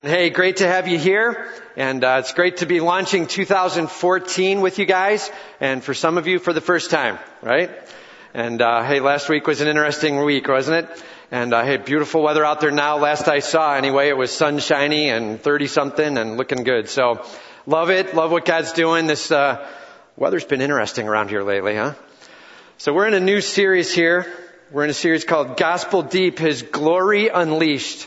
Hey, great to have you here, and it's great to be launching 2014 with you guys, and for some of you for the first time, right? And hey, last week was an interesting week, wasn't it? And hey, beautiful weather out there now. Last I saw, anyway, it was sunshiny and 30-something and looking good. So, love it. Love what God's doing. This weather's been interesting around here lately, huh? So we're in a new series here. We're in a series called Gospel Deep, His Glory Unleashed.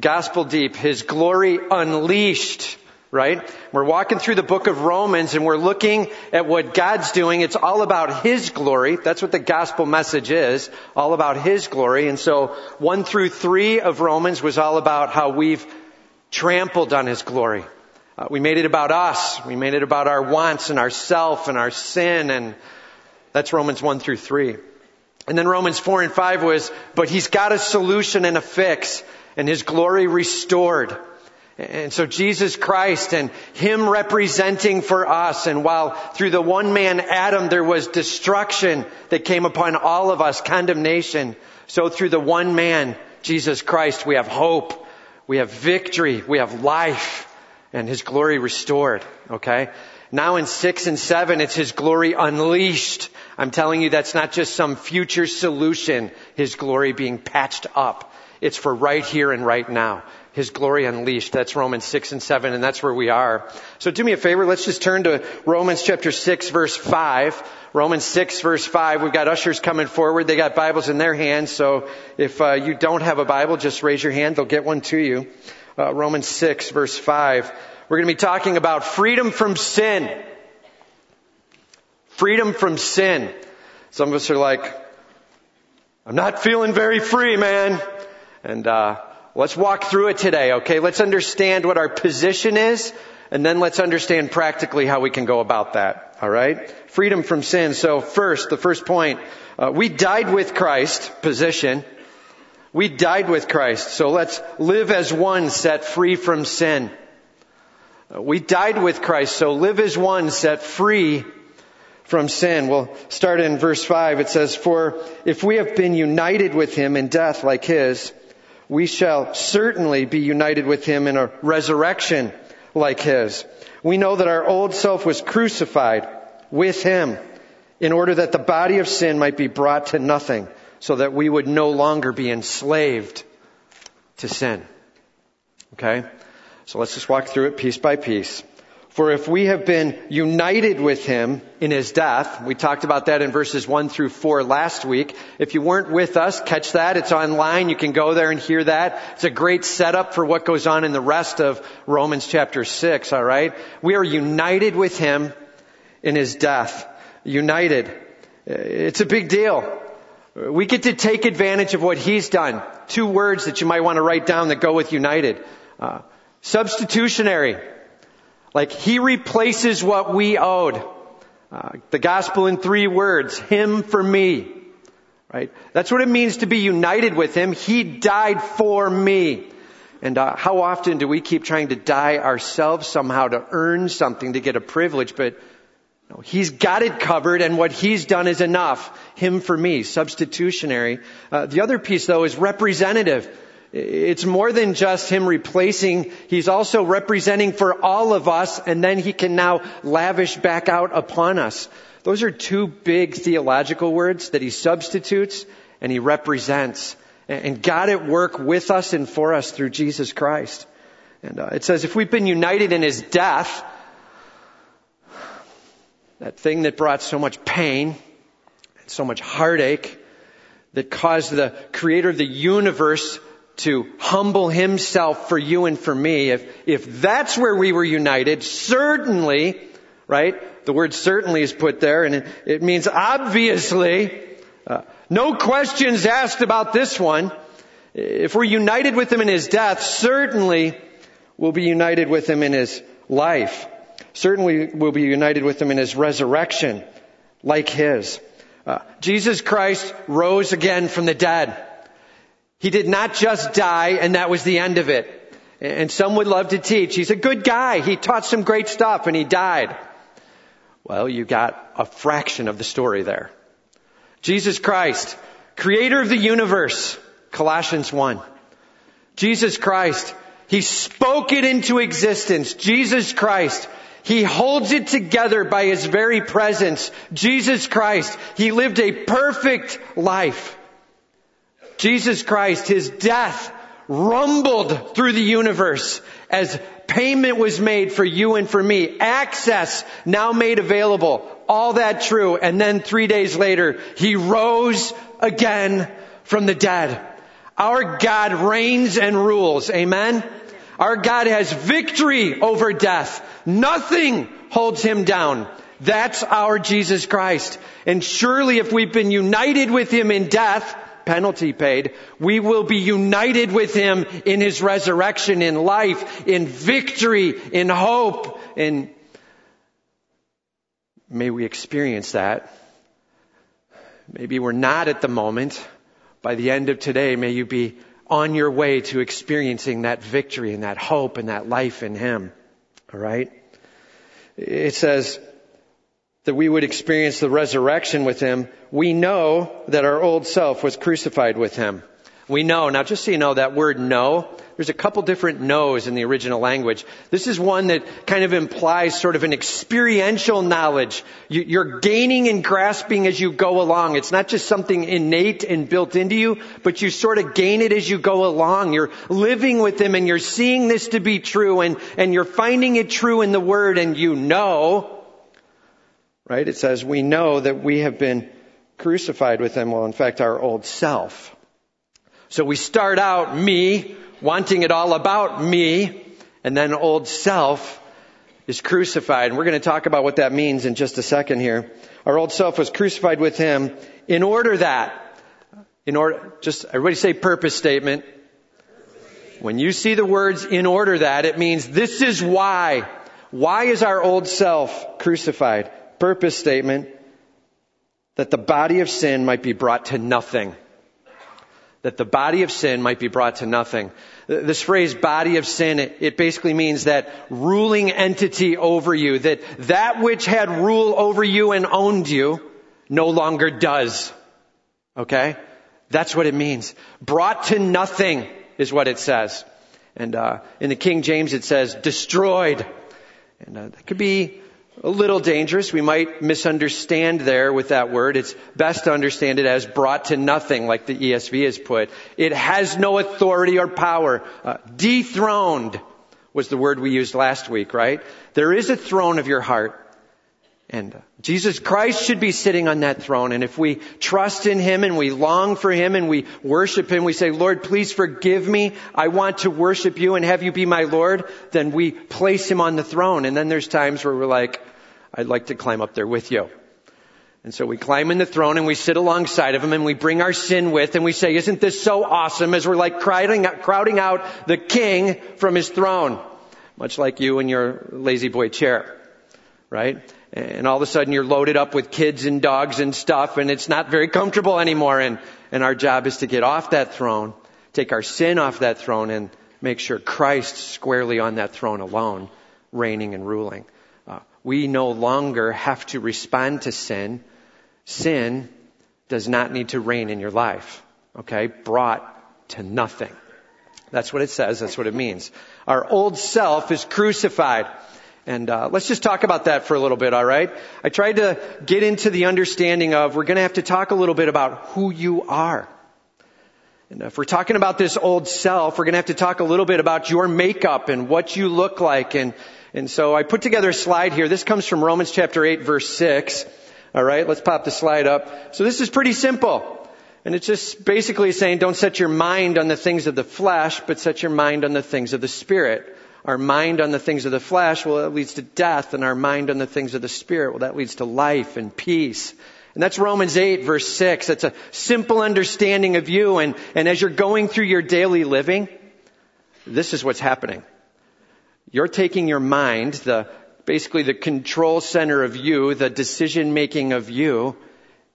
Gospel Deep, His Glory Unleashed, right? We're walking through the book of Romans and we're looking at what God's doing. It's all about His glory. That's what the gospel message is, all about His glory. And so 1-3 of Romans was all about how we've trampled on His glory. We made it about us. We made it about our wants and ourself and our sin. And that's Romans 1-3. And then Romans 4 and 5 was, but He's got a solution and a fix, and His glory restored. And so Jesus Christ and Him representing for us. And while through the one man Adam there was destruction that came upon all of us, condemnation, so through the one man, Jesus Christ, we have hope, we have victory, we have life, and His glory restored. Okay? Now in 6 and 7, it's His glory unleashed. I'm telling you, that's not just some future solution, His glory being patched up. It's for right here and right now. His glory unleashed. That's Romans 6 and 7, and that's where we are. So do me a favor. Let's just turn to Romans chapter 6, verse 5. Romans 6, verse 5. We've got ushers coming forward. They got Bibles in their hands. So if you don't have a Bible, just raise your hand. They'll get one to you. Romans 6, verse 5. We're going to be talking about freedom from sin. Freedom from sin. Some of us are like, I'm not feeling very free, man. And let's walk through it today, okay? Let's understand what our position is, and then let's understand practically how we can go about that, all right? Freedom from sin. So first, the first point, we died with Christ, position. We died with Christ, so let's live as one set free from sin. We died with Christ, so live as one set free from sin. We'll start in verse 5. It says, for if we have been united with Him in death like His, we shall certainly be united with Him in a resurrection like His. We know that our old self was crucified with Him in order that the body of sin might be brought to nothing, so that we would no longer be enslaved to sin. Okay? So let's just walk through it piece by piece. For if we have been united with Him in His death, we talked about that in verses 1-4 last week. If you weren't with us, catch that. It's online. You can go there and hear that. It's a great setup for what goes on in the rest of Romans chapter 6, all right? We are united with Him in His death. United. It's a big deal. We get to take advantage of what He's done. Two words that you might want to write down that go with united. Substitutionary. Like, He replaces what we owed. The gospel in 3 words, Him for me, right? That's what it means to be united with Him. He died for me. And how often do we keep trying to die ourselves somehow to earn something, to get a privilege? But no, He's got it covered, and what He's done is enough. Him for me, substitutionary. The other piece, though, is representative. It's more than just Him replacing. He's also representing for all of us, and then He can now lavish back out upon us. Those are 2 big theological words, that He substitutes and He represents. And God at work with us and for us through Jesus Christ. And it says, if we've been united in His death, that thing that brought so much pain and so much heartache, that caused the Creator of the universe to humble Himself for you and for me, if that's where we were united, certainly, right? The word certainly is put there, and it means obviously. No questions asked about this one. If we're united with Him in His death, certainly we'll be united with Him in His life. Certainly we'll be united with Him in His resurrection, like His. Jesus Christ rose again from the dead. He did not just die, and that was the end of it. And some would love to teach, He's a good guy, He taught some great stuff, and He died. Well, you got a fraction of the story there. Jesus Christ, Creator of the universe, Colossians 1. Jesus Christ, He spoke it into existence. Jesus Christ. He holds it together by His very presence. Jesus Christ. He lived a perfect life. Jesus Christ, His death rumbled through the universe as payment was made for you and for me. Access now made available. All that true. And then 3 days later, He rose again from the dead. Our God reigns and rules. Amen. Our God has victory over death. Nothing holds Him down. That's our Jesus Christ. And surely if we've been united with Him in death, penalty paid, we will be united with Him in His resurrection, in life, in victory, in hope. And may we experience that. Maybe we're not at the moment. By the end of today, may you be on your way to experiencing that victory and that hope and that life in Him. All right? It says that we would experience the resurrection with Him. We know that our old self was crucified with Him. We know. Now, just so you know, that word know, there's a couple different knows in the original language. This is one that kind of implies sort of an experiential knowledge. You're gaining and grasping as you go along. It's not just something innate and built into you, but you sort of gain it as you go along. You're living with Him and you're seeing this to be true, and you're finding it true in the Word, and you know, right? It says, we know that we have been crucified with Him. Well, in fact, our old self. So we start out me, wanting it all about me, and then old self is crucified. And we're going to talk about what that means in just a second here. Our old self was crucified with Him in order, everybody say purpose statement. When you see the words in order that, it means this is why. Why is our old self crucified? Purpose statement, that the body of sin might be brought to nothing. That the body of sin might be brought to nothing. This phrase, body of sin, it basically means that ruling entity over you, that which had rule over you and owned you no longer does. Okay? That's what it means. Brought to nothing is what it says. And in the King James, it says destroyed. And that could be a little dangerous. We might misunderstand there with that word. It's best to understand it as brought to nothing, like the ESV has put. It has no authority or power. Dethroned was the word we used last week, right? There is a throne of your heart. And Jesus Christ should be sitting on that throne. And if we trust in Him and we long for Him and we worship Him, we say, Lord, please forgive me. I want to worship You and have You be my Lord. Then we place Him on the throne. And then there's times where we're like, I'd like to climb up there with You. And so we climb in the throne and we sit alongside of Him and we bring our sin with and we say, isn't this so awesome? As we're like crowding out the King from His throne. Much like you in your lazy boy chair, right? And all of a sudden you're loaded up with kids and dogs and stuff, and it's not very comfortable anymore. And our job is to get off that throne, take our sin off that throne, and make sure Christ's squarely on that throne alone, reigning and ruling. We no longer have to respond to sin. Sin does not need to reign in your life. Okay? Brought to nothing. That's what it says. That's what it means. Our old self is crucified. And let's just talk about that for a little bit, all right? I tried to get into the understanding of we're going to have to talk a little bit about who you are. And if we're talking about this old self, we're going to have to talk a little bit about your makeup and what you look like. And so I put together a slide here. This comes from Romans chapter 8, verse 6. All right, let's pop the slide up. So this is pretty simple. And it's just basically saying don't set your mind on the things of the flesh, but set your mind on the things of the Spirit. Our mind on the things of the flesh, well, that leads to death. And our mind on the things of the Spirit, well, that leads to life and peace. And that's Romans 8, verse 6. That's a simple understanding of you. And as you're going through your daily living, this is what's happening. You're taking your mind, basically the control center of you, the decision-making of you,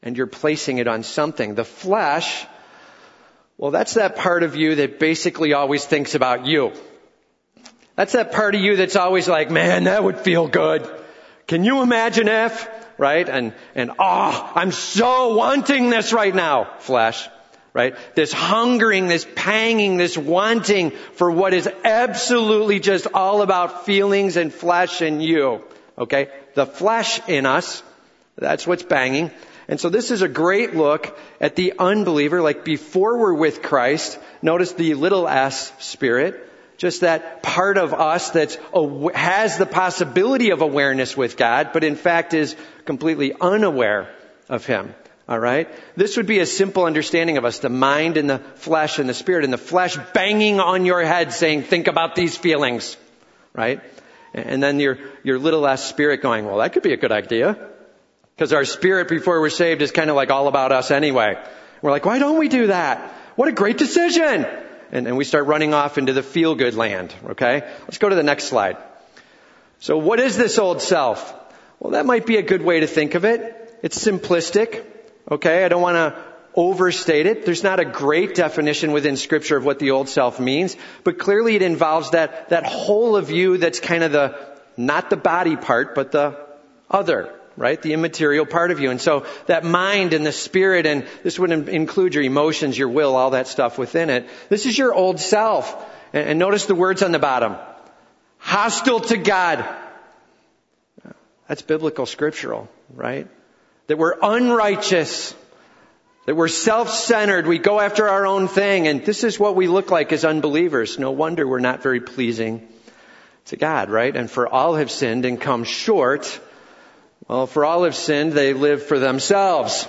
and you're placing it on something. The flesh, well, that's that part of you that basically always thinks about you. That's that part of you that's always like, man, that would feel good. Can you imagine if, right? And oh, I'm so wanting this right now, flesh. right? This hungering, this panging, this wanting for what is absolutely just all about feelings and flesh and you. Okay? The flesh in us, that's what's banging. And so this is a great look at the unbeliever, like before we're with Christ. Notice the little s spirit, just that part of us that has the possibility of awareness with God, but in fact is completely unaware of Him. All right? This would be a simple understanding of us, the mind and the flesh and the spirit, and the flesh banging on your head saying, think about these feelings, right? And then your little s spirit going, well, that could be a good idea. Because our spirit before we're saved is kind of like all about us anyway. We're like, why don't we do that? What a great decision. And we start running off into the feel-good land, okay? Let's go to the next slide. So what is this old self? Well, that might be a good way to think of it. It's simplistic, okay? I don't want to overstate it. There's not a great definition within Scripture of what the old self means, but clearly it involves that whole of you that's kind of not the body part, but the other, right? The immaterial part of you. And so that mind and the spirit, and this would include your emotions, your will, all that stuff within it. This is your old self. And notice the words on the bottom. Hostile to God. That's biblical, scriptural, right? That we're unrighteous. That we're self-centered. We go after our own thing. And this is what we look like as unbelievers. No wonder we're not very pleasing to God, right? And for all have sinned and come short. Well, for all have sinned, they live for themselves.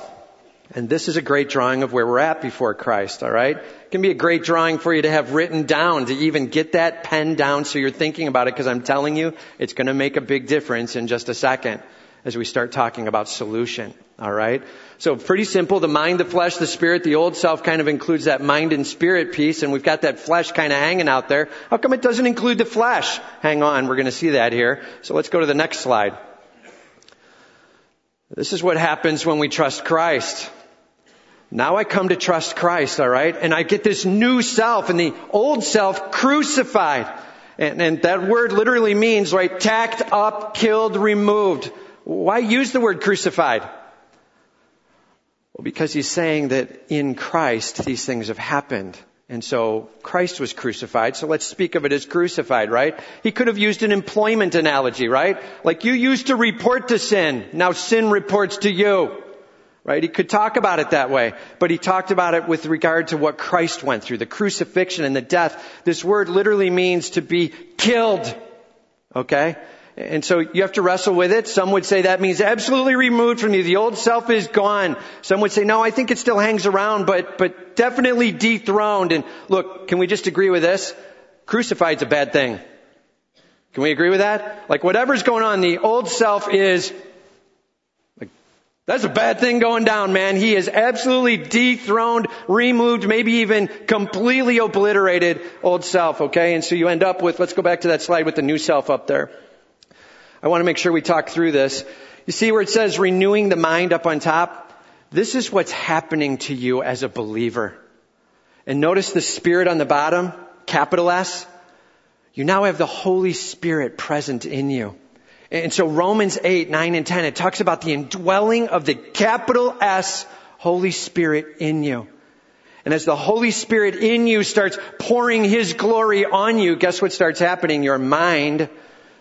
And this is a great drawing of where we're at before Christ, all right? It can be a great drawing for you to have written down, to even get that pen down so you're thinking about it, because I'm telling you, it's going to make a big difference in just a second as we start talking about solution, all right? So pretty simple, the mind, the flesh, the spirit, the old self kind of includes that mind and spirit piece, and we've got that flesh kind of hanging out there. How come it doesn't include the flesh? Hang on, we're going to see that here. So let's go to the next slide. This is what happens when we trust Christ. Now I come to trust Christ, all right? And I get this new self and the old self crucified. And that word literally means, right, tacked up, killed, removed. Why use the word crucified? Well, because he's saying that in Christ these things have happened. And so Christ was crucified, so let's speak of it as crucified, right? He could have used an employment analogy, right? Like you used to report to sin, now sin reports to you, right? He could talk about it that way, but he talked about it with regard to what Christ went through, the crucifixion and the death. This word literally means to be killed, okay? And so you have to wrestle with it. Some would say that means absolutely removed from you. The old self is gone. Some would say, no, I think it still hangs around, but definitely dethroned. And look, can we just agree with this? Crucified's a bad thing. Can we agree with that? Like whatever's going on, the old self is, like, that's a bad thing going down, man. He is absolutely dethroned, removed, maybe even completely obliterated old self, okay? And so you end up with, let's go back to that slide with the new self up there. I want to make sure we talk through this. You see where it says renewing the mind up on top? This is what's happening to you as a believer. And notice the Spirit on the bottom, capital S. You now have the Holy Spirit present in you. And so Romans 8, 9, and 10, it talks about the indwelling of the capital S Holy Spirit in you. And as the Holy Spirit in you starts pouring His glory on you, guess what starts happening? Your mind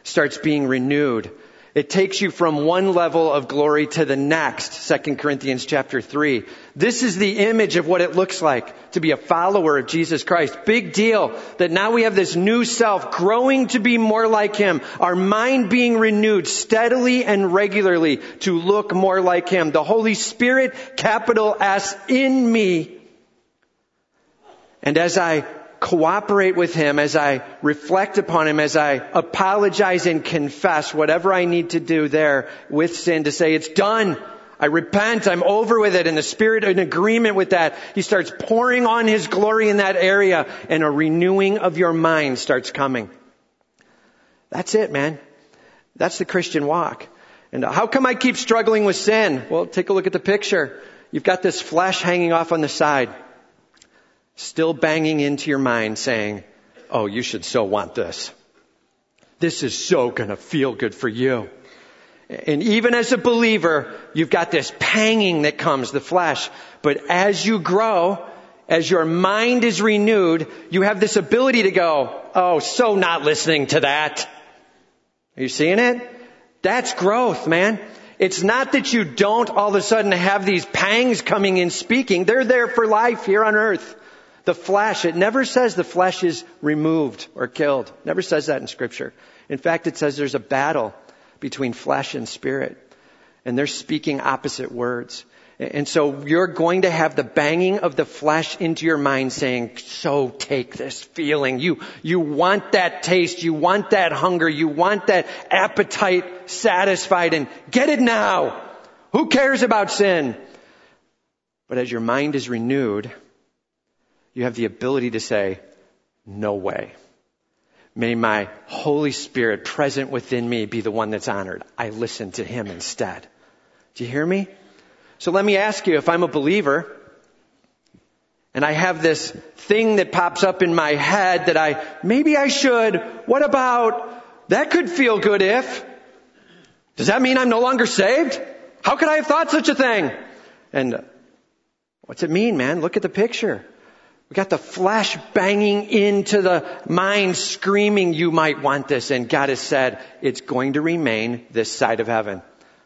starts being renewed. It takes you from one level of glory to the next. 2 Corinthians chapter 3. This is the image of what it looks like to be a follower of Jesus Christ. Big deal that now we have this new self growing to be more like Him. Our mind being renewed steadily and regularly to look more like Him. The Holy Spirit, capital S, in me. And as I cooperate with Him, as I reflect upon Him, as I apologize and confess whatever I need to do there with sin to say, it's done. I repent. I'm over with it. And the Spirit in agreement with that, He starts pouring on His glory in that area, and a renewing of your mind starts coming. That's it, man. That's the Christian walk. And how come I keep struggling with sin? Well, take a look at the picture. You've got this flesh hanging off on the side, still banging into your mind saying, oh, you should so want this. This is so going to feel good for you. And even as a believer, you've got this panging that comes, the flesh. But as you grow As your mind is renewed, you have this ability to go, oh, so not listening to that. Are you seeing it? That's growth, man. It's not that you don't all of a sudden have these pangs coming in speaking. They're there for life here on earth. The flesh, it never says the flesh is removed or killed. It never says that in Scripture. In fact, it says there's a battle between flesh and spirit. And they're speaking opposite words. And so you're going to have the banging of the flesh into your mind saying, so take this feeling. You want that taste. You want that hunger. You want that appetite satisfied, and get it now. Who cares about sin? But as your mind is renewed, you have the ability to say, no way. May my Holy Spirit present within me be the one that's honored. I listen to him instead. Do you hear me? So let me ask you, if I'm a believer and I have this thing that pops up in my head that maybe I should, what about, that could feel good if, does that mean I'm no longer saved? How could I have thought such a thing? And what's it mean, man? Look at the picture. We got the flesh banging into the mind screaming, you might want this. And God has said, it's going to remain this side of heaven.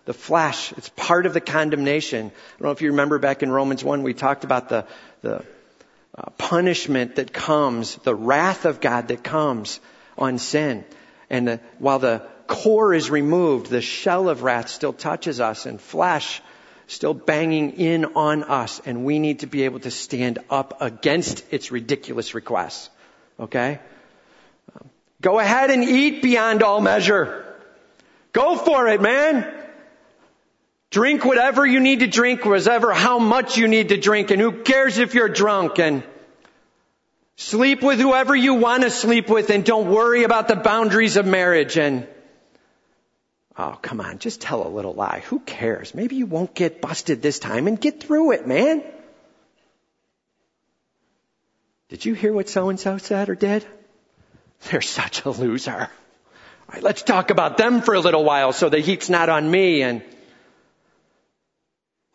The flesh, it's part of the condemnation. I don't know if you remember back in Romans 1, we talked about the punishment that comes, the wrath of God that comes on sin. And while the core is removed, the shell of wrath still touches us, and flesh still banging in on us. And we need to be able to stand up against its ridiculous requests. Okay? Go ahead and eat beyond all measure. Go for it, man. Drink whatever you need to drink, whatever how much you need to drink, and who cares if you're drunk, and sleep with whoever you want to sleep with, and don't worry about the boundaries of marriage, and oh, come on, just tell a little lie. Who cares? Maybe you won't get busted this time, and get through it, man. Did you hear what so-and-so said or did? They're such a loser. All right, let's talk about them for a little while so the heat's not on me, and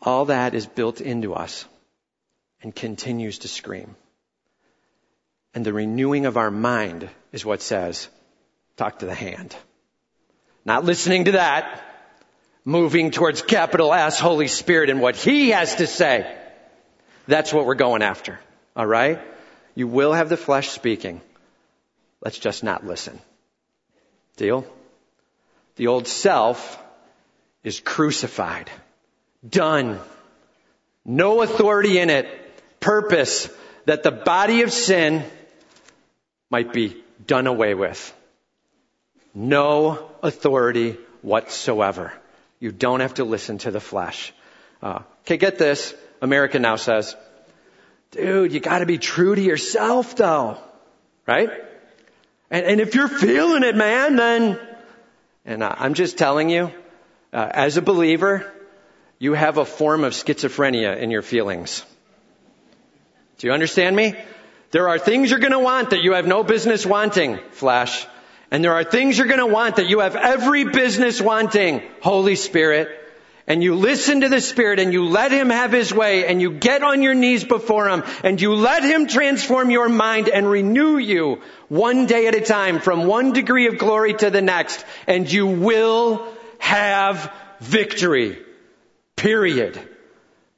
all that is built into us and continues to scream. And the renewing of our mind is what says, talk to the hand. Not listening to that, moving towards capital S, Holy Spirit, and what he has to say. That's what we're going after. All right? You will have the flesh speaking. Let's just not listen. Deal? The old self is crucified. Done. No authority in it. Purpose that the body of sin might be done away with. No authority whatsoever. You don't have to listen to the flesh. Okay, get this. America Now says, dude, you got to be true to yourself though. Right? And if you're feeling it, man, then... And I'm just telling you, as a believer... you have a form of schizophrenia in your feelings. Do you understand me? There are things you're going to want that you have no business wanting, flesh. And there are things you're going to want that you have every business wanting, Holy Spirit. And you listen to the Spirit and you let him have his way and you get on your knees before him and you let him transform your mind and renew you one day at a time from one degree of glory to the next. And you will have victory. Period.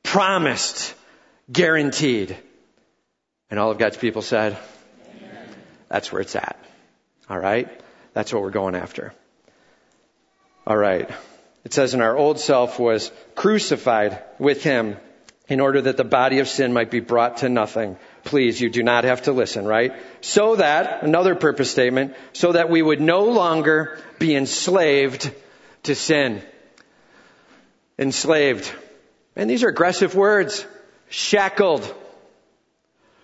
Promised. Guaranteed. And all of God's people said, amen. That's where it's at. All right? That's what we're going after. All right. It says, and our old self was crucified with him in order that the body of sin might be brought to nothing. Please, you do not have to listen, right? So that, another purpose statement, so that we would no longer be enslaved to sin. Enslaved. And these are aggressive words. Shackled.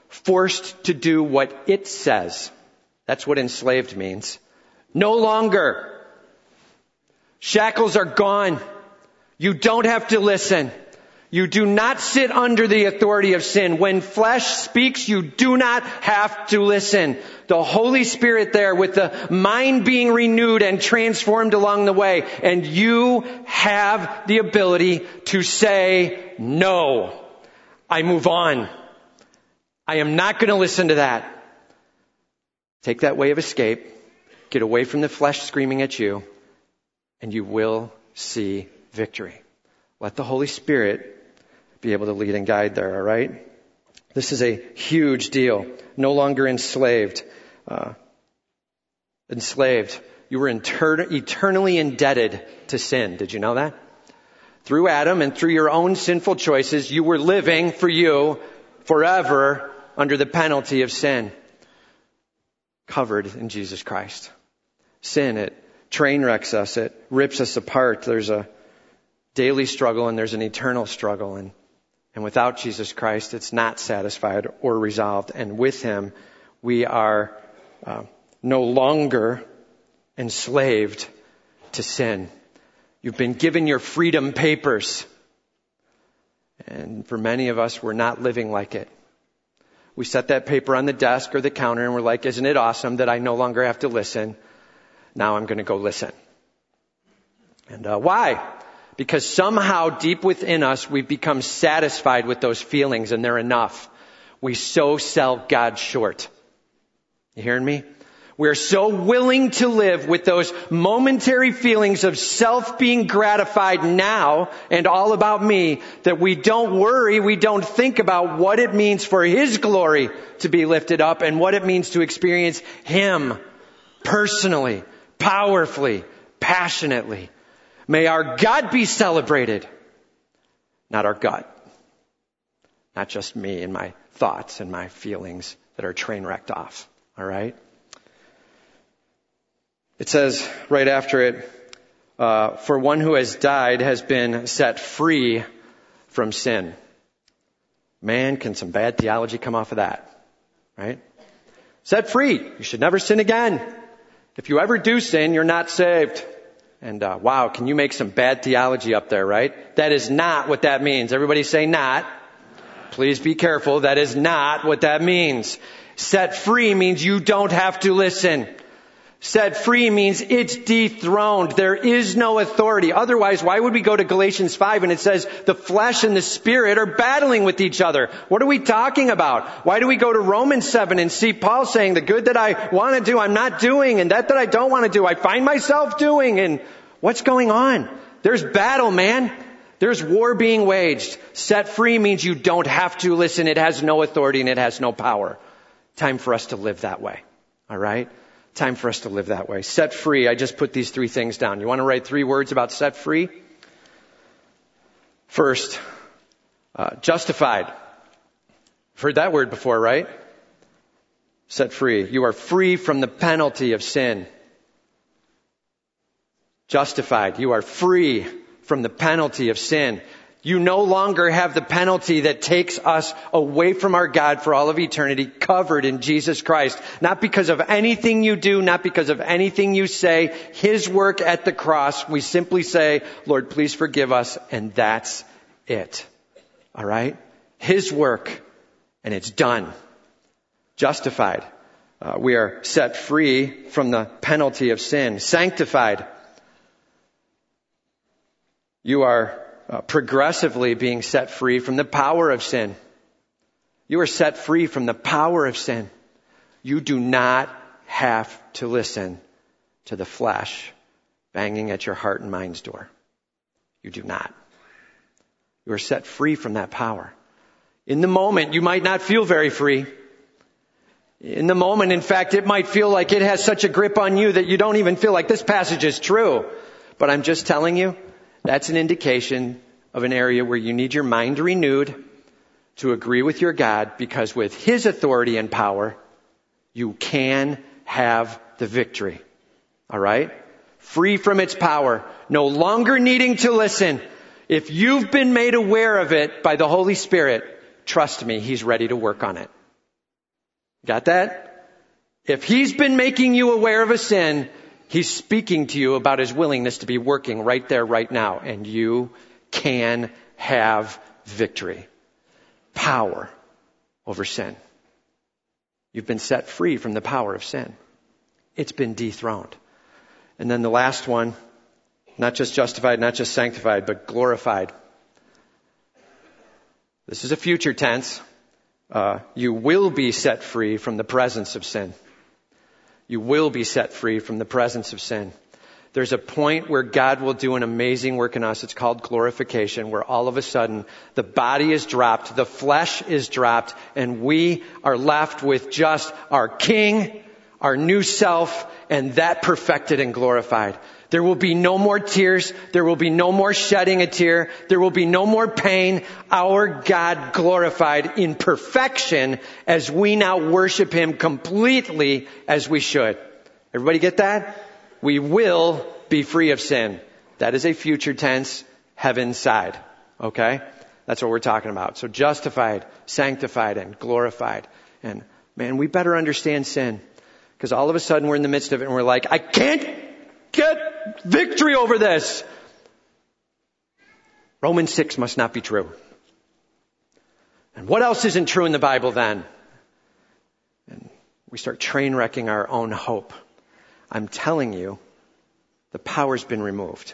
Forced to do what it says. That's what enslaved means. No longer. Shackles are gone. You don't have to listen. You do not sit under the authority of sin. When flesh speaks, you do not have to listen. The Holy Spirit there with the mind being renewed and transformed along the way. And you have the ability to say, no, I move on. I am not going to listen to that. Take that way of escape. Get away from the flesh screaming at you, and you will see victory. Let the Holy Spirit be able to lead and guide there, all right? This is a huge deal. No longer enslaved. You were eternally indebted to sin. Did you know that? Through Adam and through your own sinful choices, you were living for you forever under the penalty of sin. Covered in Jesus Christ. Sin, it train wrecks us. It rips us apart. There's a daily struggle and there's an eternal struggle. And without Jesus Christ, it's not satisfied or resolved. And with him, we are no longer enslaved to sin. You've been given your freedom papers. And for many of us, we're not living like it. We set that paper on the desk or the counter and we're like, isn't it awesome that I no longer have to listen? Now I'm going to go listen. And why? Because somehow deep within us, we've become satisfied with those feelings and they're enough. We so sell God short. You hearing me? We're so willing to live with those momentary feelings of self being gratified now and all about me that we don't worry, we don't think about what it means for his glory to be lifted up and what it means to experience him personally, powerfully, passionately. May our God be celebrated, not our gut, not just me and my thoughts and my feelings that are train wrecked off. All right? It says right after it, for one who has died has been set free from sin. Man, can some bad theology come off of that, right? Set free. You should never sin again. If you ever do sin, you're not saved. And wow, can you make some bad theology up there, right? That is not what that means. Everybody say not. Please be careful. That is not what that means. Set free means you don't have to listen. Set free means it's dethroned. There is no authority. Otherwise, why would we go to Galatians 5 and it says the flesh and the spirit are battling with each other? What are we talking about? Why do we go to Romans 7 and see Paul saying the good that I want to do, I'm not doing, and that I don't want to do, I find myself doing? And what's going on? There's battle, man. There's war being waged. Set free means you don't have to listen. It has no authority and it has no power. Time for us to live that way. All right? Time for us to live that way. Set free. I just put these three things down. You want to write three words about set free? First, justified. I've heard that word before, right? Set free. You are free from the penalty of sin. Justified. You are free from the penalty of sin. You no longer have the penalty that takes us away from our God for all of eternity, covered in Jesus Christ. Not because of anything you do, not because of anything you say. His work at the cross, we simply say, Lord, please forgive us. And that's it. All right? His work, and it's done. Justified. We are set free from the penalty of sin. Sanctified. You are progressively being set free from the power of sin. You are set free from the power of sin. You do not have to listen to the flesh banging at your heart and mind's door. You do not. You are set free from that power. In the moment, you might not feel very free. In the moment, in fact, it might feel like it has such a grip on you that you don't even feel like this passage is true. But I'm just telling you, that's an indication of an area where you need your mind renewed to agree with your God, because with his authority and power, you can have the victory. All right? Free from its power, no longer needing to listen. If you've been made aware of it by the Holy Spirit, trust me, he's ready to work on it. Got that? If he's been making you aware of a sin, he's speaking to you about his willingness to be working right there, right now. And you can have victory. Power over sin. You've been set free from the power of sin. It's been dethroned. And then the last one, not just justified, not just sanctified, but glorified. This is a future tense. You will be set free from the presence of sin. You will be set free from the presence of sin. There's a point where God will do an amazing work in us. It's called glorification, where all of a sudden the body is dropped, the flesh is dropped, and we are left with just our King, our new self, and that perfected and glorified. There will be no more tears. There will be no more shedding a tear. There will be no more pain. Our God glorified in perfection as we now worship Him completely as we should. Everybody get that? We will be free of sin. That is a future tense, heaven side. Okay? That's what we're talking about. So justified, sanctified, and glorified. And man, we better understand sin. Because all of a sudden we're in the midst of it and we're like, I can't get victory over this. Romans 6 must not be true. And what else isn't true in the Bible then? And we start train wrecking our own hope. I'm telling you, the power's been removed.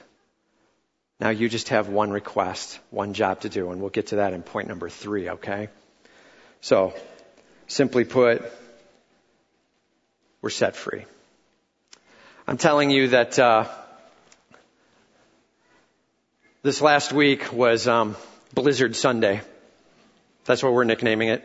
Now you just have one request, one job to do, and we'll get to that in point number 3, okay? So, simply put, we're set free. I'm telling you that this last week was Blizzard Sunday. That's what we're nicknaming it.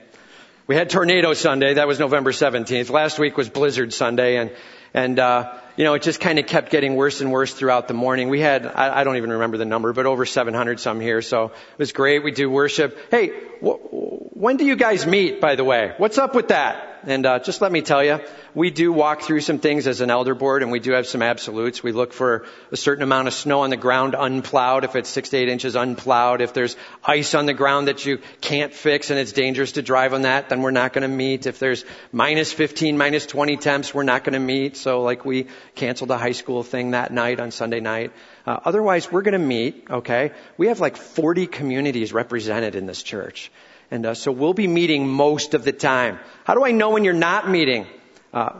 We had Tornado Sunday. That was November 17th. Last week was Blizzard Sunday, and it just kind of kept getting worse and worse throughout the morning. We had, I don't even remember the number, but over 700 some here. So it was great. We do worship. Hey, when do you guys meet, by the way? What's up with that? And just let me tell you, we do walk through some things as an elder board, and we do have some absolutes. We look for a certain amount of snow on the ground unplowed, if it's 6 to 8 inches unplowed. If there's ice on the ground that you can't fix and it's dangerous to drive on that, then we're not going to meet. If there's minus 15, minus 20 temps, we're not going to meet. So like we canceled the high school thing that night on Sunday night. Otherwise, we're going to meet, okay? We have like 40 communities represented in this church. And so we'll be meeting most of the time. How do I know when you're not meeting?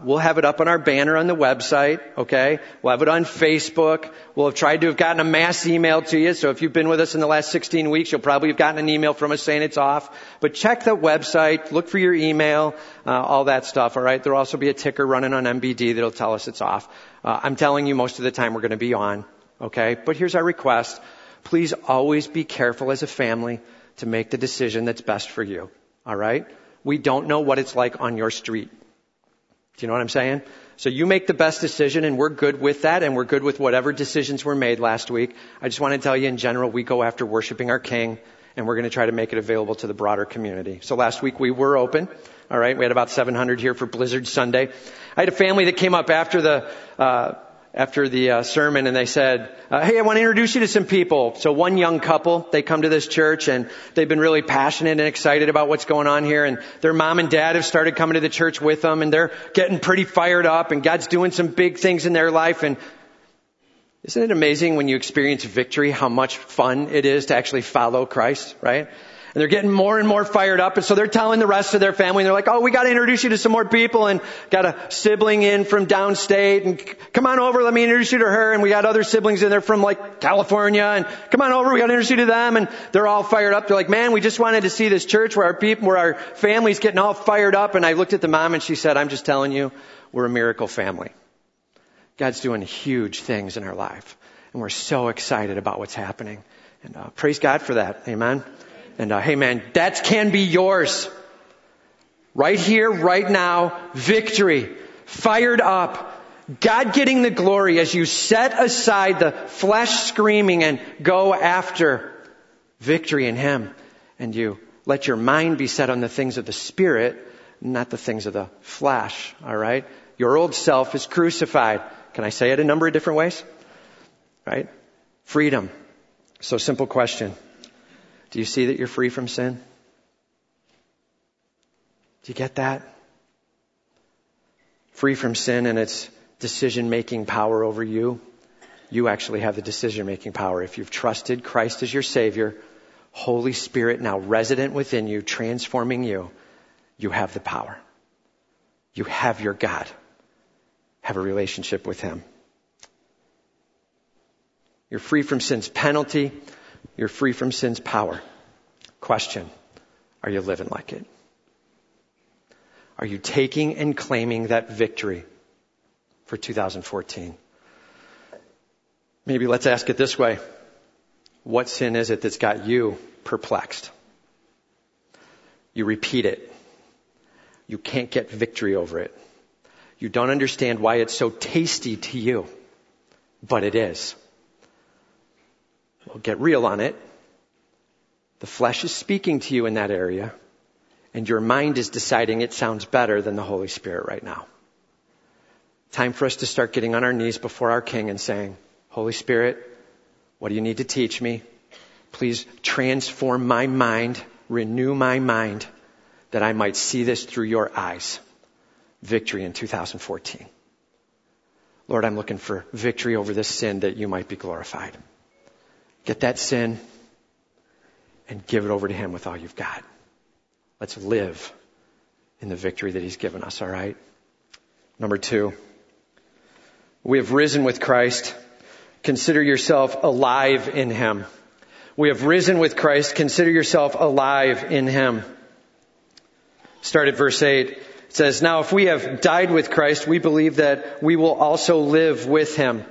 We'll have it up on our banner on the website, okay? We'll have it on Facebook. We'll have tried to have gotten a mass email to you. So if you've been with us in the last 16 weeks, you'll probably have gotten an email from us saying it's off. But check the website, look for your email, all that stuff, all right? There'll also be a ticker running on MBD that'll tell us it's off. I'm telling you, most of the time we're going to be on, okay? But here's our request. Please always be careful as a family to make the decision that's best for you, all right? We don't know what it's like on your street. Do you know what I'm saying? So you make the best decision, and we're good with that, and we're good with whatever decisions were made last week. I just want to tell you in general, we go after worshiping our King, and we're going to try to make it available to the broader community. So last week we were open. All right. We had about 700 here for Blizzard Sunday. I had a family that came up after the sermon, and they said, hey, I want to introduce you to some people. So one young couple, they come to this church, and they've been really passionate and excited about what's going on here, and their mom and dad have started coming to the church with them, and they're getting pretty fired up, and God's doing some big things in their life. And isn't it amazing when you experience victory how much fun it is to actually follow Christ, right? And they're getting more and more fired up. And so they're telling the rest of their family. And they're like, oh, we got to introduce you to some more people. And got a sibling in from downstate. And come on over. Let me introduce you to her. And we got other siblings in there from like California. And come on over. We got to introduce you to them. And they're all fired up. They're like, man, we just wanted to see this church where our family's getting all fired up. And I looked at the mom and she said, I'm just telling you, we're a miracle family. God's doing huge things in our life. And we're so excited about what's happening. And praise God for that. Amen. And hey man, that can be yours. Right here, right now, victory. Fired up. God getting the glory as you set aside the flesh screaming and go after victory in Him. And you let your mind be set on the things of the Spirit, not the things of the flesh. All right? Your old self is crucified. Can I say it a number of different ways? Right? Freedom. So simple question. Do you see that you're free from sin? Do you get that? Free from sin and its decision-making power over you. You actually have the decision-making power. If you've trusted Christ as your Savior, Holy Spirit now resident within you, transforming you, you have the power. You have your God. Have a relationship with Him. You're free from sin's penalty. You're free from sin's power. Question, are you living like it? Are you taking and claiming that victory for 2014? Maybe let's ask it this way. What sin is it that's got you perplexed? You repeat it. You can't get victory over it. You don't understand why it's so tasty to you, but it is. Well, get real on it. The flesh is speaking to you in that area, and your mind is deciding it sounds better than the Holy Spirit right now. Time for us to start getting on our knees before our King and saying, Holy Spirit, what do you need to teach me? Please transform my mind, renew my mind, that I might see this through your eyes. Victory in 2014. Lord, I'm looking for victory over this sin that you might be glorified. Get that sin and give it over to him with all you've got. Let's live in the victory that he's given us, all right? Number 2, we have risen with Christ. Consider yourself alive in him. We have risen with Christ. Consider yourself alive in him. Start at verse 8. It says, now if we have died with Christ, we believe that we will also live with him.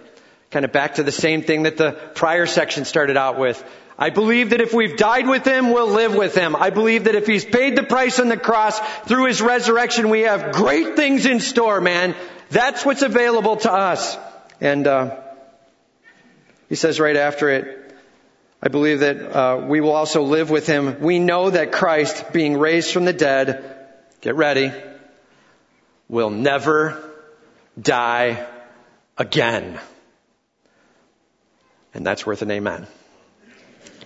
Kind of back to the same thing that the prior section started out with. I believe that if we've died with him, we'll live with him. I believe that if he's paid the price on the cross through his resurrection, we have great things in store, man. That's what's available to us. And he says right after it, I believe that we will also live with him. We know that Christ, being raised from the dead, get ready, will never die again. And that's worth an amen.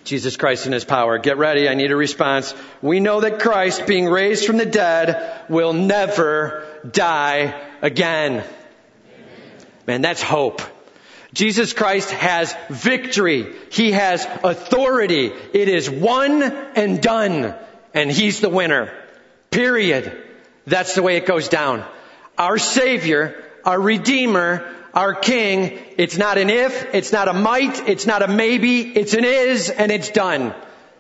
Jesus Christ in his power. Get ready. I need a response. We know that Christ, being raised from the dead, will never die again. Amen. Man, that's hope. Jesus Christ has victory. He has authority. It is one and done. And he's the winner. Period. That's the way it goes down. Our Savior, our Redeemer, our King, it's not an if, it's not a might, it's not a maybe, it's an is, and it's done.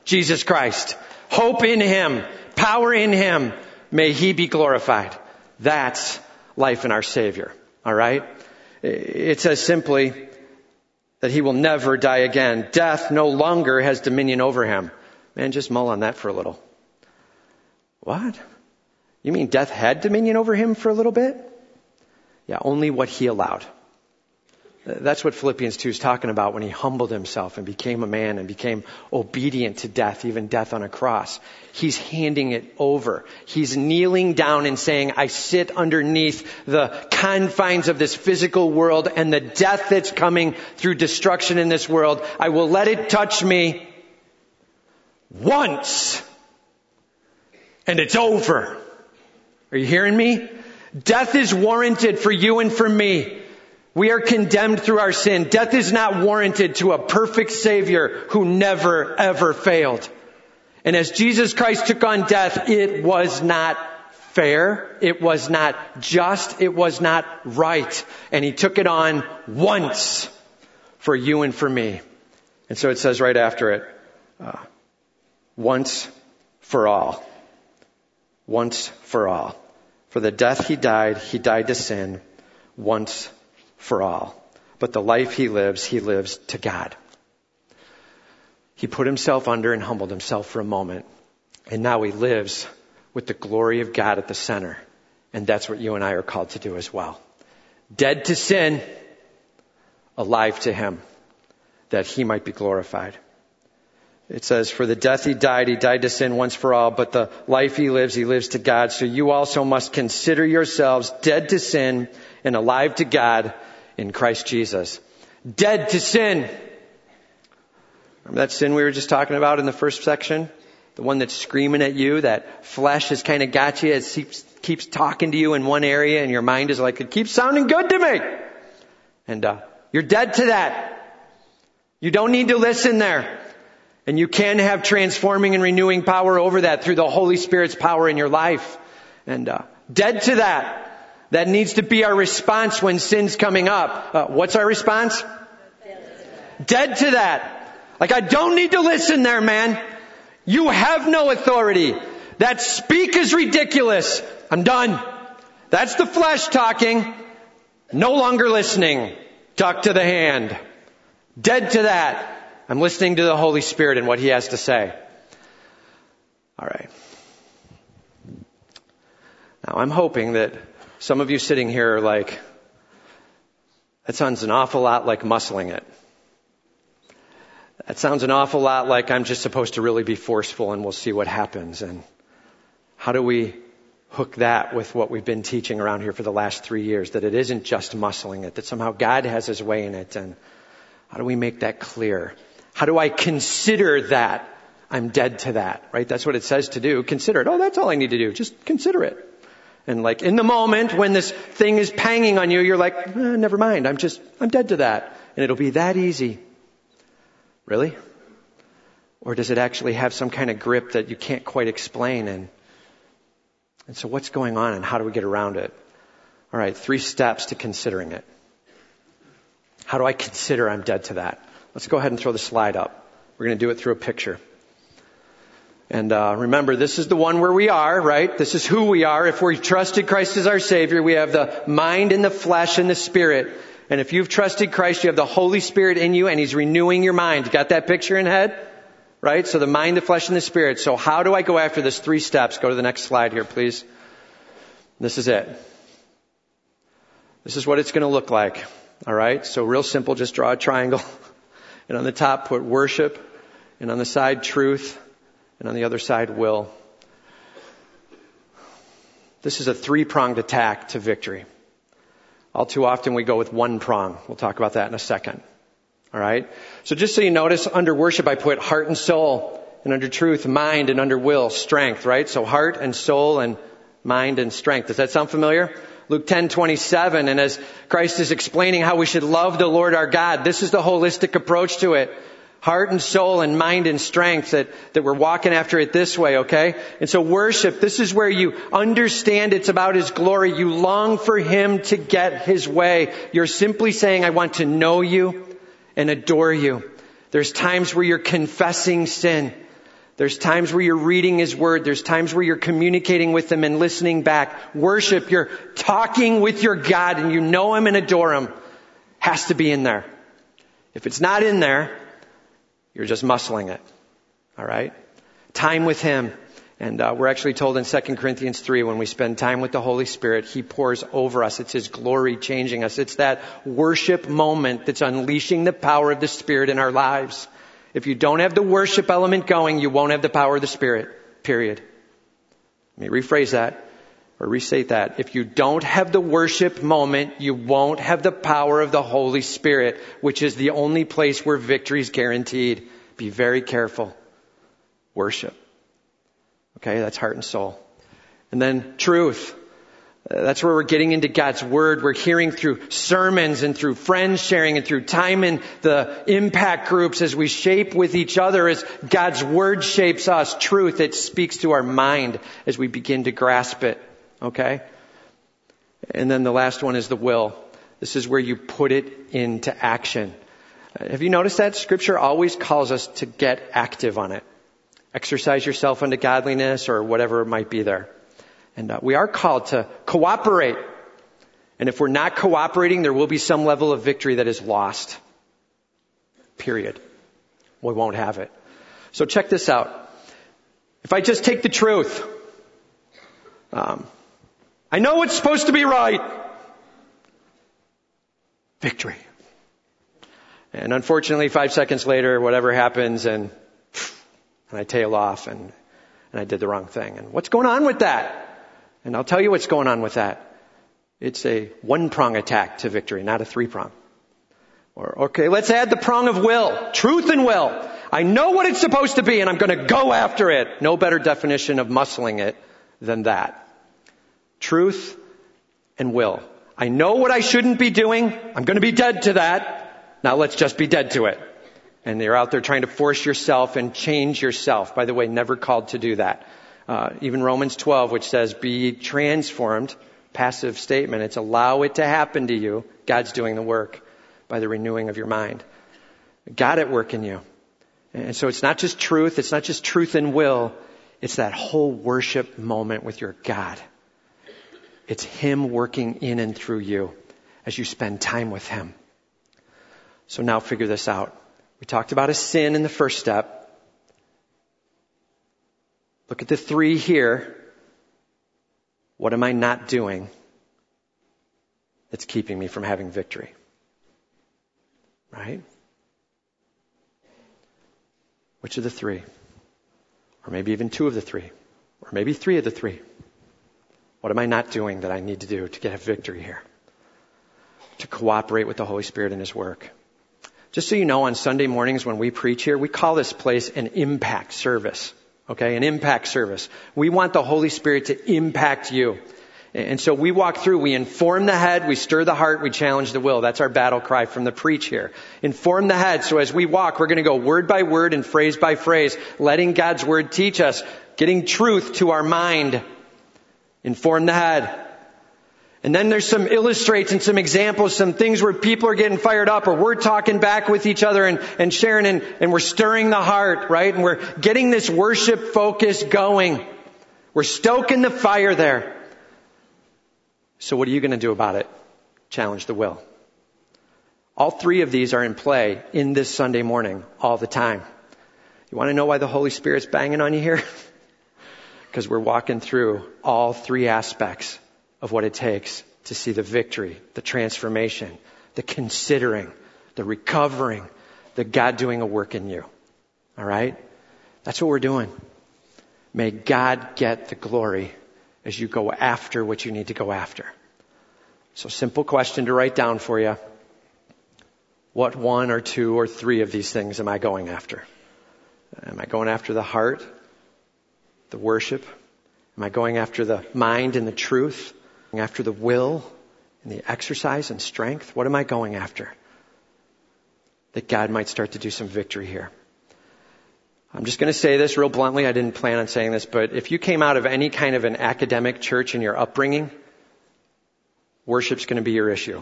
Jesus Christ. Hope in him. Power in him. May he be glorified. That's life in our Savior. All right? It says simply that he will never die again. Death no longer has dominion over him. Man, just mull on that for a little. What? You mean death had dominion over him for a little bit? Yeah, only what he allowed. That's what Philippians 2 is talking about when he humbled himself and became a man and became obedient to death, even death on a cross. He's handing it over. He's kneeling down and saying, I sit underneath the confines of this physical world and the death that's coming through destruction in this world. I will let it touch me once and it's over. Are you hearing me? Death is warranted for you and for me. We are condemned through our sin. Death is not warranted to a perfect Savior who never, ever failed. And as Jesus Christ took on death, it was not fair. It was not just. It was not right. And he took it on once for you and for me. And so it says right after it, once for all. Once for all. For the death he died to sin once for all. But the life he lives to God. He put himself under and humbled himself for a moment. And now he lives with the glory of God at the center. And that's what you and I are called to do as well. Dead to sin, alive to him, that he might be glorified. It says, for the death he died to sin once for all, but the life he lives to God. So you also must consider yourselves dead to sin and alive to God in Christ Jesus. Dead to sin. Remember that sin we were just talking about in the first section? The one that's screaming at you, that flesh has kind of got you. It keeps talking to you in one area and your mind is like, it keeps sounding good to me. And you're dead to that. You don't need to listen there. And you can have transforming and renewing power over that through the Holy Spirit's power in your life. And dead to that. That needs to be our response when sin's coming up. What's our response? Dead to that. Like, I don't need to listen there, man. You have no authority. that speak is ridiculous. I'm done. That's the flesh talking. No longer listening. Talk to the hand. Dead to that. I'm listening to the Holy Spirit and what He has to say. All right. Now, I'm hoping that some of you sitting here are like, that sounds an awful lot like muscling it. That sounds an awful lot like I'm just supposed to really be forceful and we'll see what happens. And how do we hook that with what we've been teaching around here for the last 3 years, that it isn't just muscling it, that somehow God has His way in it. And how do we make that clear? How do I consider that I'm dead to that, right? That's what it says to do. Consider it. Oh, that's all I need to do. Just consider it. And like in the moment when this thing is panging on you, you're like, never mind. I'm dead to that. And it'll be that easy. Really? Or does it actually have some kind of grip that you can't quite explain? And so what's going on and how do we get around it? All right. 3 steps to considering it. How do I consider I'm dead to that? Let's go ahead and throw the slide up. We're going to do it through a picture. And remember, this is the one where we are, right? This is who we are. If we've trusted Christ as our Savior, we have the mind and the flesh and the Spirit. And if you've trusted Christ, you have the Holy Spirit in you and He's renewing your mind. Got that picture in head? Right? So the mind, the flesh, and the Spirit. So how do I go after this 3 steps? Go to the next slide here, please. This is it. This is what it's going to look like. All right? So real simple, just draw a triangle. And on the top, put worship. And on the side, truth. And on the other side, will. This is a 3-pronged attack to victory. All too often we go with 1 prong. We'll talk about that in a second. All right. So just so you notice, under worship, I put heart and soul, and under truth, mind, and under will, strength, right? So heart and soul and mind and strength. Does that sound familiar? Luke 10:27. And as Christ is explaining how we should love the Lord our God, this is the holistic approach to it. Heart and soul and mind and strength, that we're walking after it this way, okay? And so worship, this is where you understand it's about His glory. You long for Him to get His way. You're simply saying, I want to know You and adore You. There's times where you're confessing sin. There's times where you're reading His Word. There's times where you're communicating with Him and listening back. Worship, you're talking with your God and you know Him and adore Him. Has to be in there. If it's not in there, you're just muscling it. All right? Time with Him. And we're actually told in 2 Corinthians 3, when we spend time with the Holy Spirit, He pours over us. It's His glory changing us. It's that worship moment that's unleashing the power of the Spirit in our lives. If you don't have the worship element going, you won't have the power of the Spirit. Period. Let me rephrase that or restate that. If you don't have the worship moment, you won't have the power of the Holy Spirit, which is the only place where victory is guaranteed. Be very careful. Worship. Okay, that's heart and soul. And then truth. That's where we're getting into God's Word. We're hearing through sermons and through friends sharing and through time in the impact groups as we shape with each other, as God's Word shapes us. Truth, it speaks to our mind as we begin to grasp it. Okay? And then the last one is the will. This is where you put it into action. Have you noticed that? Scripture always calls us to get active on it. Exercise yourself unto godliness or whatever might be there. And we are called to cooperate. And if we're not cooperating, there will be some level of victory that is lost. Period. We won't have it. So check this out. If I just take the truth, I know it's supposed to be right. Victory. And unfortunately, 5 seconds later, whatever happens and I tail off and I did the wrong thing. And what's going on with that? And I'll tell you what's going on with that. It's a 1-prong attack to victory, not a 3-prong. Or, okay, let's add the prong of will. Truth and will. I know what it's supposed to be and I'm going to go after it. No better definition of muscling it than that. Truth and will. I know what I shouldn't be doing. I'm going to be dead to that. Now let's just be dead to it. And you're out there trying to force yourself and change yourself. By the way, never called to do that. Even Romans 12, which says, be transformed, passive statement. It's allow it to happen to you. God's doing the work by the renewing of your mind. God at work in you. And so it's not just truth. It's not just truth and will. It's that whole worship moment with your God. It's Him working in and through you as you spend time with Him. So now figure this out. We talked about a sin in the first step. Look at the three here. What am I not doing that's keeping me from having victory? Right? Which of the three? Or maybe even two of the three. Or maybe three of the three. What am I not doing that I need to do to get a victory here? To cooperate with the Holy Spirit in His work. Just so you know, on Sunday mornings when we preach here, we call this place an impact service. Okay, an impact service. We want the Holy Spirit to impact you. And so we walk through, we inform the head, we stir the heart, we challenge the will. That's our battle cry from the preach here. Inform the head. So as we walk, we're going to go word by word and phrase by phrase, letting God's word teach us, getting truth to our mind. Inform the head. And then there's some illustrates and some examples, some things where people are getting fired up or we're talking back with each other and sharing and we're stirring the heart, right? And we're getting this worship focus going. We're stoking the fire there. So what are you going to do about it? Challenge the will. All three of these are in play in this Sunday morning all the time. You want to know why the Holy Spirit's banging on you here? Because we're walking through all three aspects of what it takes to see the victory, the transformation, the considering, the recovering, the God doing a work in you. All right? That's what we're doing. May God get the glory as you go after what you need to go after. So simple question to write down for you. What one or two or three of these things am I going after? Am I going after the heart, the worship? Am I going after the mind and the truth? After the will and the exercise and strength? What am I going after? That God might start to do some victory here. I'm just going to say this real bluntly. I didn't plan on saying this, but if you came out of any kind of an academic church in your upbringing, worship's going to be your issue.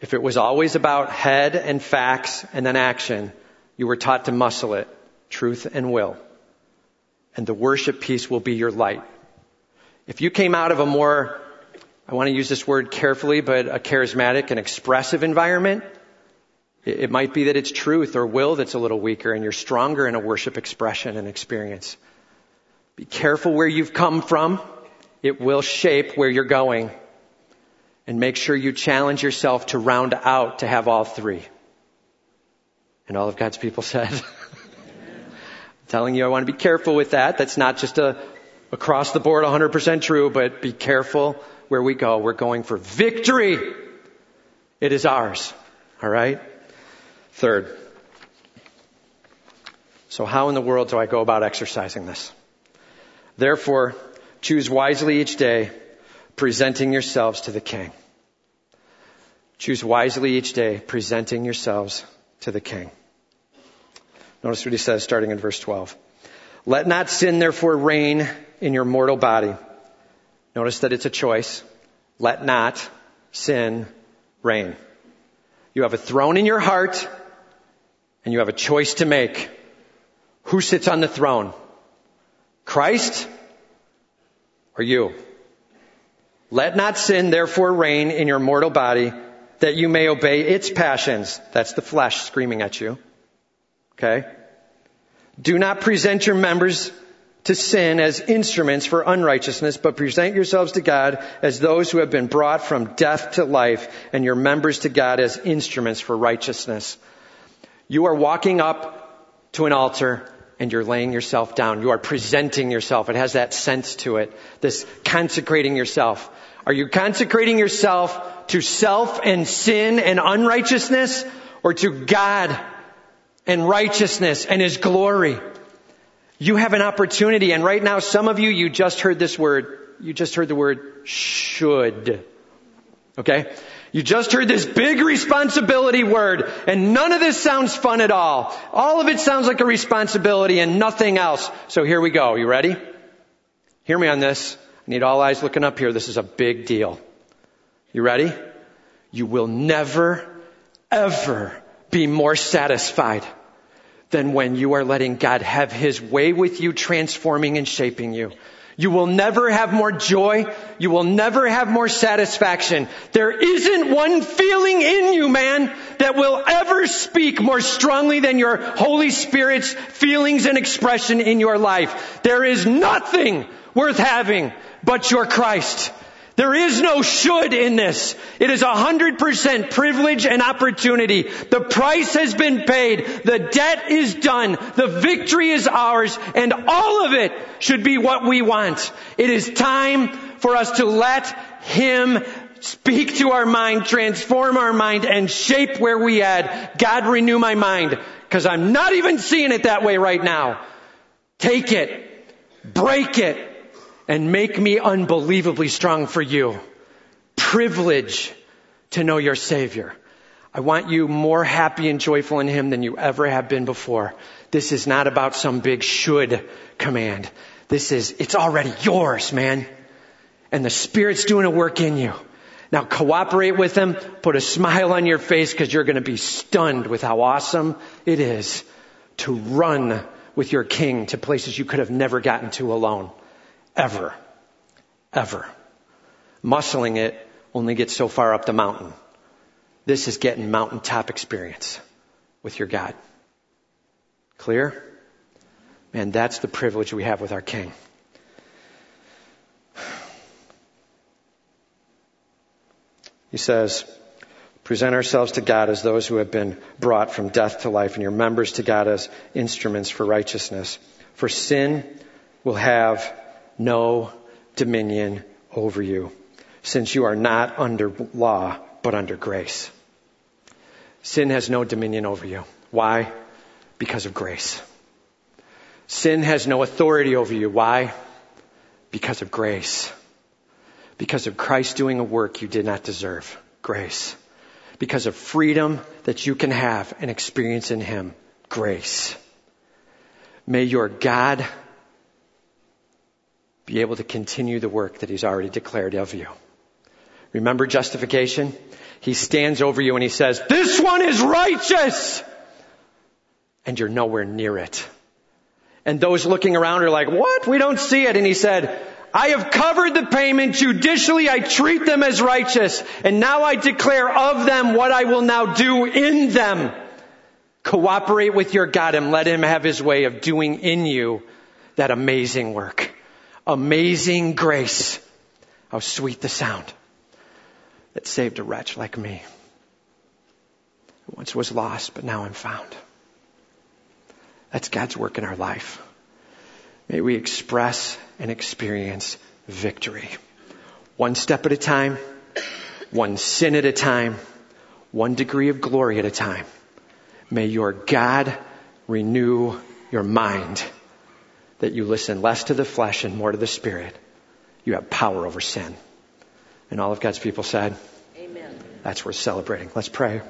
If it was always about head and facts and then action, you were taught to muscle it, truth and will. And the worship piece will be your light. If you came out of a more, I want to use this word carefully, but a charismatic and expressive environment, it might be that it's truth or will that's a little weaker and you're stronger in a worship expression and experience. Be careful where you've come from. It will shape where you're going. And make sure you challenge yourself to round out to have all three. And all of God's people said, I'm telling you, I want to be careful with that. That's not just across the board, 100% true, but be careful where we go. We're going for victory. It is ours. All right? Third. So how in the world do I go about exercising this? Therefore, choose wisely each day, presenting yourselves to the King. Choose wisely each day, presenting yourselves to the King. Notice what he says starting in verse 12. Let not sin, therefore, reign in your mortal body. Notice that it's a choice. Let not sin reign. You have a throne in your heart, and you have a choice to make. Who sits on the throne? Christ or you? Let not sin, therefore, reign in your mortal body, that you may obey its passions. That's the flesh screaming at you. Okay? Do not present your members to sin as instruments for unrighteousness, but present yourselves to God as those who have been brought from death to life, and your members to God as instruments for righteousness. You are walking up to an altar and you're laying yourself down. You are presenting yourself. It has that sense to it, this consecrating yourself. Are you consecrating yourself to self and sin and unrighteousness, or to God and righteousness and His glory? You have an opportunity. And right now, some of you, you just heard this word. You just heard the word should. Okay? You just heard this big responsibility word. And none of this sounds fun at all. All of it sounds like a responsibility and nothing else. So here we go. You ready? Hear me on this. I need all eyes looking up here. This is a big deal. You ready? You will never, ever be more satisfied than when you are letting God have his way with you, transforming and shaping you. You will never have more joy. You will never have more satisfaction. There isn't one feeling in you, man, that will ever speak more strongly than your Holy Spirit's feelings and expression in your life. There is nothing worth having but your Christ. There is no should in this. It is 100% privilege and opportunity. The price has been paid. The debt is done. The victory is ours. And all of it should be what we want. It is time for us to let him speak to our mind, transform our mind, and shape where we head. God, renew my mind, because I'm not even seeing it that way right now. Take it. Break it. And make me unbelievably strong for you. Privilege to know your Savior. I want you more happy and joyful in him than you ever have been before. This is not about some big should command. It's already yours, man. And the Spirit's doing a work in you. Now cooperate with him. Put a smile on your face, because you're going to be stunned with how awesome it is to run with your King to places you could have never gotten to alone. Ever. Muscling it only gets so far up the mountain. This is getting mountaintop experience with your God. Clear? Man, that's the privilege we have with our King. He says, present ourselves to God as those who have been brought from death to life, and your members to God as instruments for righteousness. For sin will have no dominion over you, since you are not under law, but under grace. Sin has no dominion over you. Why? Because of grace. Sin has no authority over you. Why? Because of grace. Because of Christ doing a work you did not deserve. Grace. Because of freedom that you can have and experience in him. Grace. May your God be able to continue the work that he's already declared of you. Remember justification? He stands over you and he says, this one is righteous. And you're nowhere near it. And those looking around are like, what? We don't see it. And he said, I have covered the payment. Judicially, I treat them as righteous. And now I declare of them what I will now do in them. Cooperate with your God and let him have his way of doing in you that amazing work. Amazing grace. How sweet the sound that saved a wretch like me. I once was lost, but now I'm found. That's God's work in our life. May we express and experience victory. One step at a time, one sin at a time, one degree of glory at a time. May your God renew your mind, that you listen less to the flesh and more to the Spirit. You have power over sin. And all of God's people said, amen. That's worth celebrating. Let's pray.